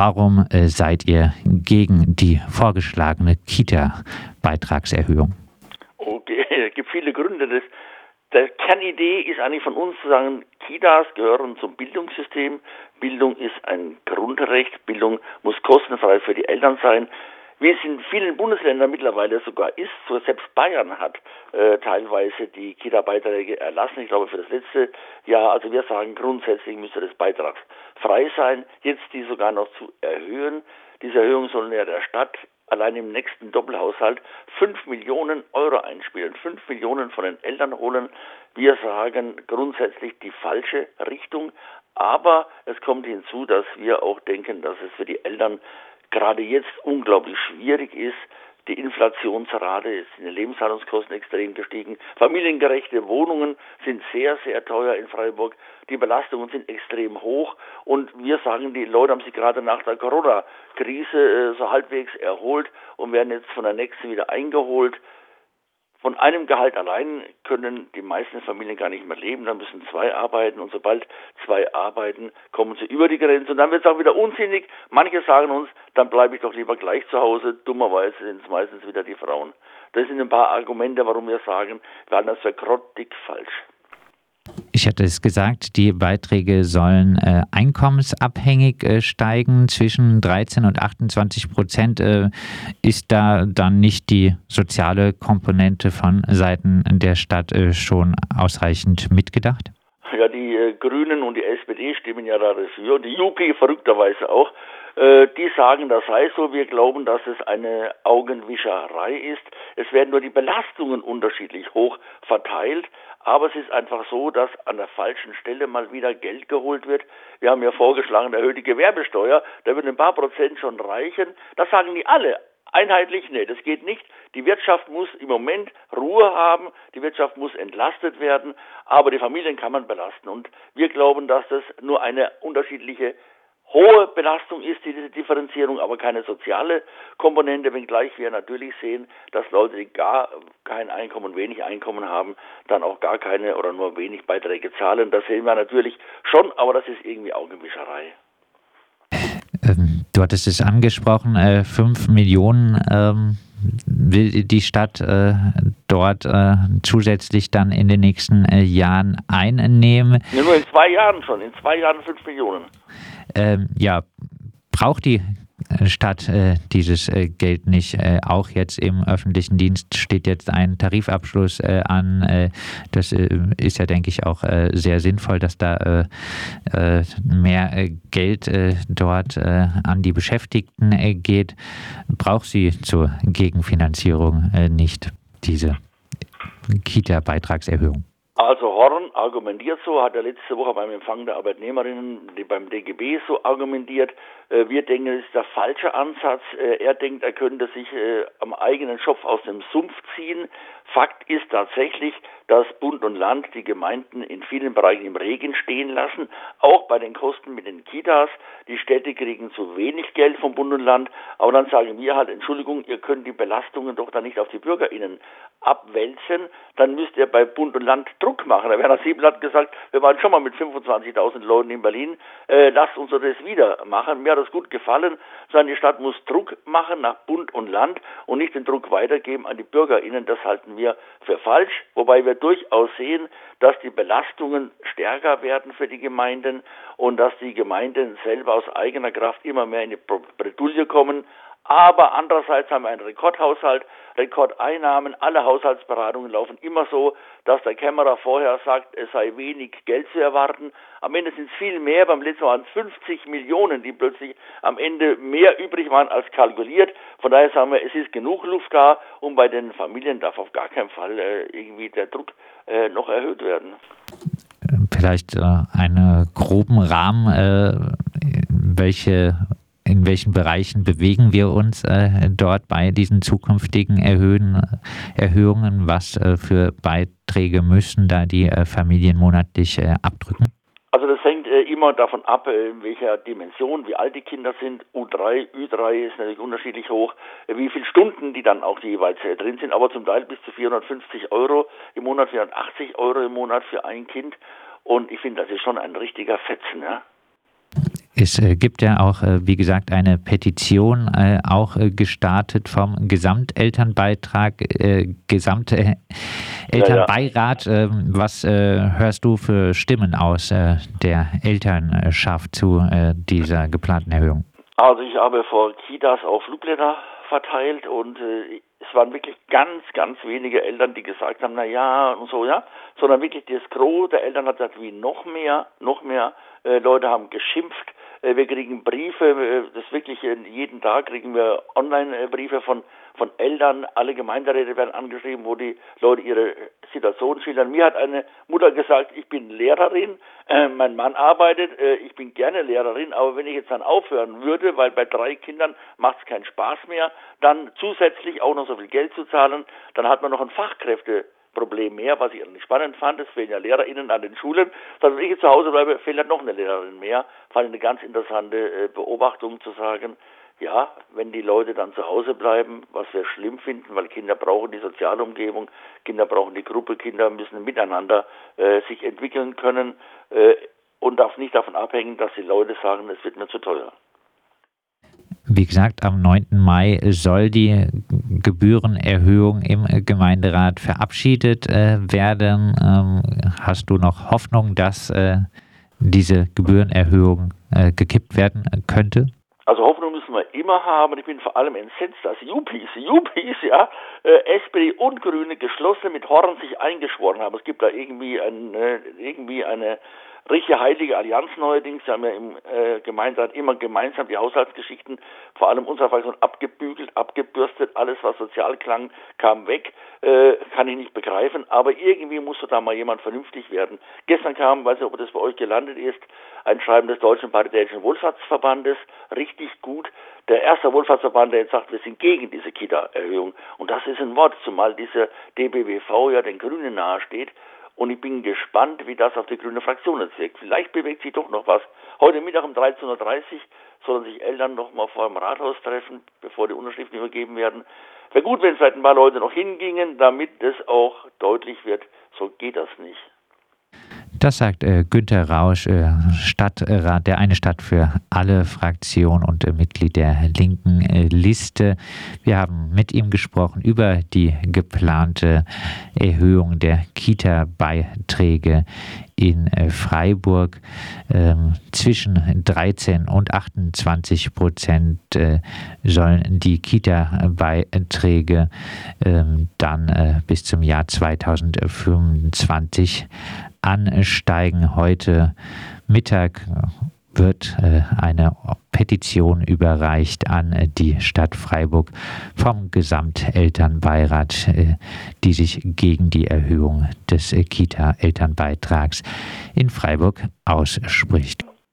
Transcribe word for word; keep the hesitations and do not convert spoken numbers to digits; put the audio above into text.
Warum äh, seid ihr gegen die vorgeschlagene Kita-Beitragserhöhung? Okay, es gibt viele Gründe. Das, der Kernidee ist eigentlich von uns zu sagen, Kitas gehören zum Bildungssystem. Bildung ist ein Grundrecht. Bildung muss kostenfrei für die Eltern sein. Wie es in vielen Bundesländern mittlerweile sogar ist, so selbst Bayern hat äh, teilweise die Kita-Beiträge erlassen, ich glaube für das letzte Jahr. Also wir sagen, grundsätzlich müsste das beitragsfrei sein, jetzt die sogar noch zu erhöhen. Diese Erhöhung soll ja der Stadt allein im nächsten Doppelhaushalt fünf Millionen Euro einspielen, fünf Millionen von den Eltern holen. Wir sagen grundsätzlich die falsche Richtung, aber es kommt hinzu, dass wir auch denken, dass es für die Eltern gerade jetzt unglaublich schwierig ist. Die Inflationsrate ist in den Lebenshaltungskosten extrem gestiegen. Familiengerechte Wohnungen sind sehr, sehr teuer in Freiburg. Die Belastungen sind extrem hoch. Und wir sagen, die Leute haben sich gerade nach der Corona-Krise äh, so halbwegs erholt und werden jetzt von der nächsten wieder eingeholt. Von einem Gehalt allein können die meisten Familien gar nicht mehr leben, da müssen zwei arbeiten und sobald zwei arbeiten, kommen sie über die Grenze und dann wird es auch wieder unsinnig. Manche sagen uns, dann bleibe ich doch lieber gleich zu Hause, dummerweise sind es meistens wieder die Frauen. Das sind ein paar Argumente, warum wir sagen, wir halten das für grottig falsch. Ich hatte es gesagt, die Beiträge sollen äh, einkommensabhängig äh, steigen. Zwischen dreizehn und achtundzwanzig Prozent äh, ist da dann nicht die soziale Komponente von Seiten der Stadt äh, schon ausreichend mitgedacht? Ja, die äh, Grünen und die S P D stimmen ja dafür, die U P verrückterweise auch. Die sagen, das sei so, wir glauben, dass es eine Augenwischerei ist. Es werden nur die Belastungen unterschiedlich hoch verteilt, aber es ist einfach so, dass an der falschen Stelle mal wieder Geld geholt wird. Wir haben ja vorgeschlagen, erhöht die Gewerbesteuer, da würden ein paar Prozent schon reichen. Das sagen die alle. Einheitlich, nee, das geht nicht. Die Wirtschaft muss im Moment Ruhe haben, die Wirtschaft muss entlastet werden, aber die Familien kann man belasten. Und wir glauben, dass das nur eine unterschiedliche hohe Belastung ist diese Differenzierung, aber keine soziale Komponente, wenngleich wir natürlich sehen, dass Leute, die gar kein Einkommen, wenig Einkommen haben, dann auch gar keine oder nur wenig Beiträge zahlen. Das sehen wir natürlich schon, aber das ist irgendwie Augenwischerei. Ähm, du hattest es angesprochen, äh, fünf Millionen ähm, will die Stadt äh, dort äh, zusätzlich dann in den nächsten äh, Jahren einnehmen. Ja, nur in zwei Jahren schon, in zwei Jahren fünf Millionen. Ähm, ja, braucht die Stadt äh, dieses äh, Geld nicht? Äh, auch jetzt im öffentlichen Dienst steht jetzt ein Tarifabschluss äh, an. Äh, das äh, ist ja, denke ich, auch äh, sehr sinnvoll, dass da äh, äh, mehr äh, Geld äh, dort äh, an die Beschäftigten äh, geht. Braucht sie zur Gegenfinanzierung äh, nicht diese Kita-Beitragserhöhung? Also Horn argumentiert so, hat er letzte Woche beim Empfang der Arbeitnehmerinnen beim D G B so argumentiert. Wir denken, das ist der falsche Ansatz. Er denkt, er könnte sich am eigenen Schopf aus dem Sumpf ziehen. Fakt ist tatsächlich, dass Bund und Land die Gemeinden in vielen Bereichen im Regen stehen lassen, auch bei den Kosten mit den Kitas. Die Städte kriegen zu wenig Geld vom Bund und Land, aber dann sagen wir halt, Entschuldigung, ihr könnt die Belastungen doch dann nicht auf die BürgerInnen abwälzen, dann müsst ihr bei Bund und Land Druck machen. Der Werner Siebel hat gesagt, wir waren schon mal mit fünfundzwanzigtausend Leuten in Berlin, äh, lasst uns das wieder machen. Mir hat das gut gefallen, sondern die Stadt muss Druck machen nach Bund und Land und nicht den Druck weitergeben an die BürgerInnen. Das halten wir für falsch, wobei wir durchaus sehen, dass die Belastungen stärker werden für die Gemeinden und dass die Gemeinden selber aus eigener Kraft immer mehr in die Bredouille kommen. Aber andererseits haben wir einen Rekordhaushalt, Rekordeinnahmen, alle Haushaltsberatungen laufen immer so, dass der Kämmerer vorher sagt, es sei wenig Geld zu erwarten. Am Ende sind es viel mehr, beim letzten Mal waren es fünfzig Millionen, die plötzlich am Ende mehr übrig waren als kalkuliert. Von daher sagen wir, es ist genug Luft da und bei den Familien darf auf gar keinen Fall äh, irgendwie der Druck äh, noch erhöht werden. Vielleicht äh, einen groben Rahmen, äh, welche in welchen Bereichen bewegen wir uns äh, dort bei diesen zukünftigen Erhöhen, Erhöhungen? Was äh, für Beiträge müssen da die äh, Familien monatlich äh, abdrücken? Also das hängt äh, immer davon ab, äh, in welcher Dimension, wie alt die Kinder sind. U drei, Ü drei ist natürlich unterschiedlich hoch, äh, wie viele Stunden die dann auch jeweils äh, drin sind. Aber zum Teil bis zu vierhundertfünfzig Euro im Monat, vierhundertachtzig Euro im Monat für ein Kind. Und ich finde, das ist schon ein richtiger Fetzen, ja? Es gibt ja auch, wie gesagt, eine Petition auch gestartet vom Gesamtelternbeitrag, Gesamtelternbeirat. Ja, ja. Was hörst du für Stimmen aus der Elternschaft zu dieser geplanten Erhöhung? Also ich habe vor Kitas auch Flugblätter verteilt und es waren wirklich ganz, ganz wenige Eltern, die gesagt haben, na ja und so, ja, sondern wirklich das Gros der Eltern hat gesagt, wie noch mehr, noch mehr äh, Leute haben geschimpft, äh, wir kriegen Briefe, äh, das wirklich äh, jeden Tag kriegen wir Online-Briefe von, von Eltern, alle Gemeinderäte werden angeschrieben, wo die Leute ihre Situation schildern. Mir hat eine Mutter gesagt, ich bin Lehrerin, äh, mein Mann arbeitet, äh, ich bin gerne Lehrerin, aber wenn ich jetzt dann aufhören würde, weil bei drei Kindern macht es keinen Spaß mehr, dann zusätzlich auch noch so viel Geld zu zahlen, dann hat man noch ein Fachkräfteproblem mehr, was ich spannend fand. Es fehlen ja LehrerInnen an den Schulen. Sondern wenn ich jetzt zu Hause bleibe, fehlt halt noch eine Lehrerin mehr. Fand ich eine ganz interessante Beobachtung zu sagen, ja, wenn die Leute dann zu Hause bleiben, was wir schlimm finden, weil Kinder brauchen die Sozialumgebung, Kinder brauchen die Gruppe, Kinder müssen miteinander äh, sich entwickeln können äh, und darf nicht davon abhängen, dass die Leute sagen, es wird mir zu teuer. Wie gesagt, am neunten Mai soll die Gebührenerhöhung im Gemeinderat verabschiedet äh, werden. Ähm, hast du noch Hoffnung, dass äh, diese Gebührenerhöhung äh, gekippt werden könnte? Also Hoffnung müssen wir immer haben. Ich bin vor allem entsetzt, dass Juppies, Juppies, ja, äh, S P D und Grüne geschlossen mit Horn sich eingeschworen haben. Es gibt da irgendwie, ein, äh, irgendwie eine... richtige heilige Allianz neuerdings, haben wir im äh, Gemeinderat immer gemeinsam die Haushaltsgeschichten, vor allem unserer Fraktion, abgebügelt, abgebürstet, alles was sozial klang, kam weg, äh, kann ich nicht begreifen, aber irgendwie musste da mal jemand vernünftig werden. Gestern kam, weiß nicht, ob das bei euch gelandet ist, ein Schreiben des Deutschen Paritätischen Wohlfahrtsverbandes, richtig gut, der erste Wohlfahrtsverband, der jetzt sagt, wir sind gegen diese Kita-Erhöhung, und das ist ein Wort, zumal diese D B W V ja den Grünen nahesteht. Und ich bin gespannt, wie das auf die grüne Fraktion jetzt wirkt. Vielleicht bewegt sich doch noch was. Heute Mittag um dreizehn Uhr dreißig sollen sich Eltern noch mal vor dem Rathaus treffen, bevor die Unterschriften übergeben werden. Wäre gut, wenn vielleicht ein paar Leute noch hingingen, damit es auch deutlich wird, so geht das nicht. Das sagt äh, Günter Rausch, äh, Stadtrat der eine Stadt für alle Fraktion und äh, Mitglied der linken äh, Liste. Wir haben mit ihm gesprochen über die geplante Erhöhung der Kita-Beiträge in äh, Freiburg äh, zwischen dreizehn und achtundzwanzig Prozent äh, sollen die Kita-Beiträge äh, dann äh, bis zum Jahr zweitausendfünfundzwanzig ansteigen. Heute Mittag wird eine Petition überreicht an die Stadt Freiburg vom Gesamtelternbeirat, die sich gegen die Erhöhung des Kita-Elternbeitrags in Freiburg ausspricht.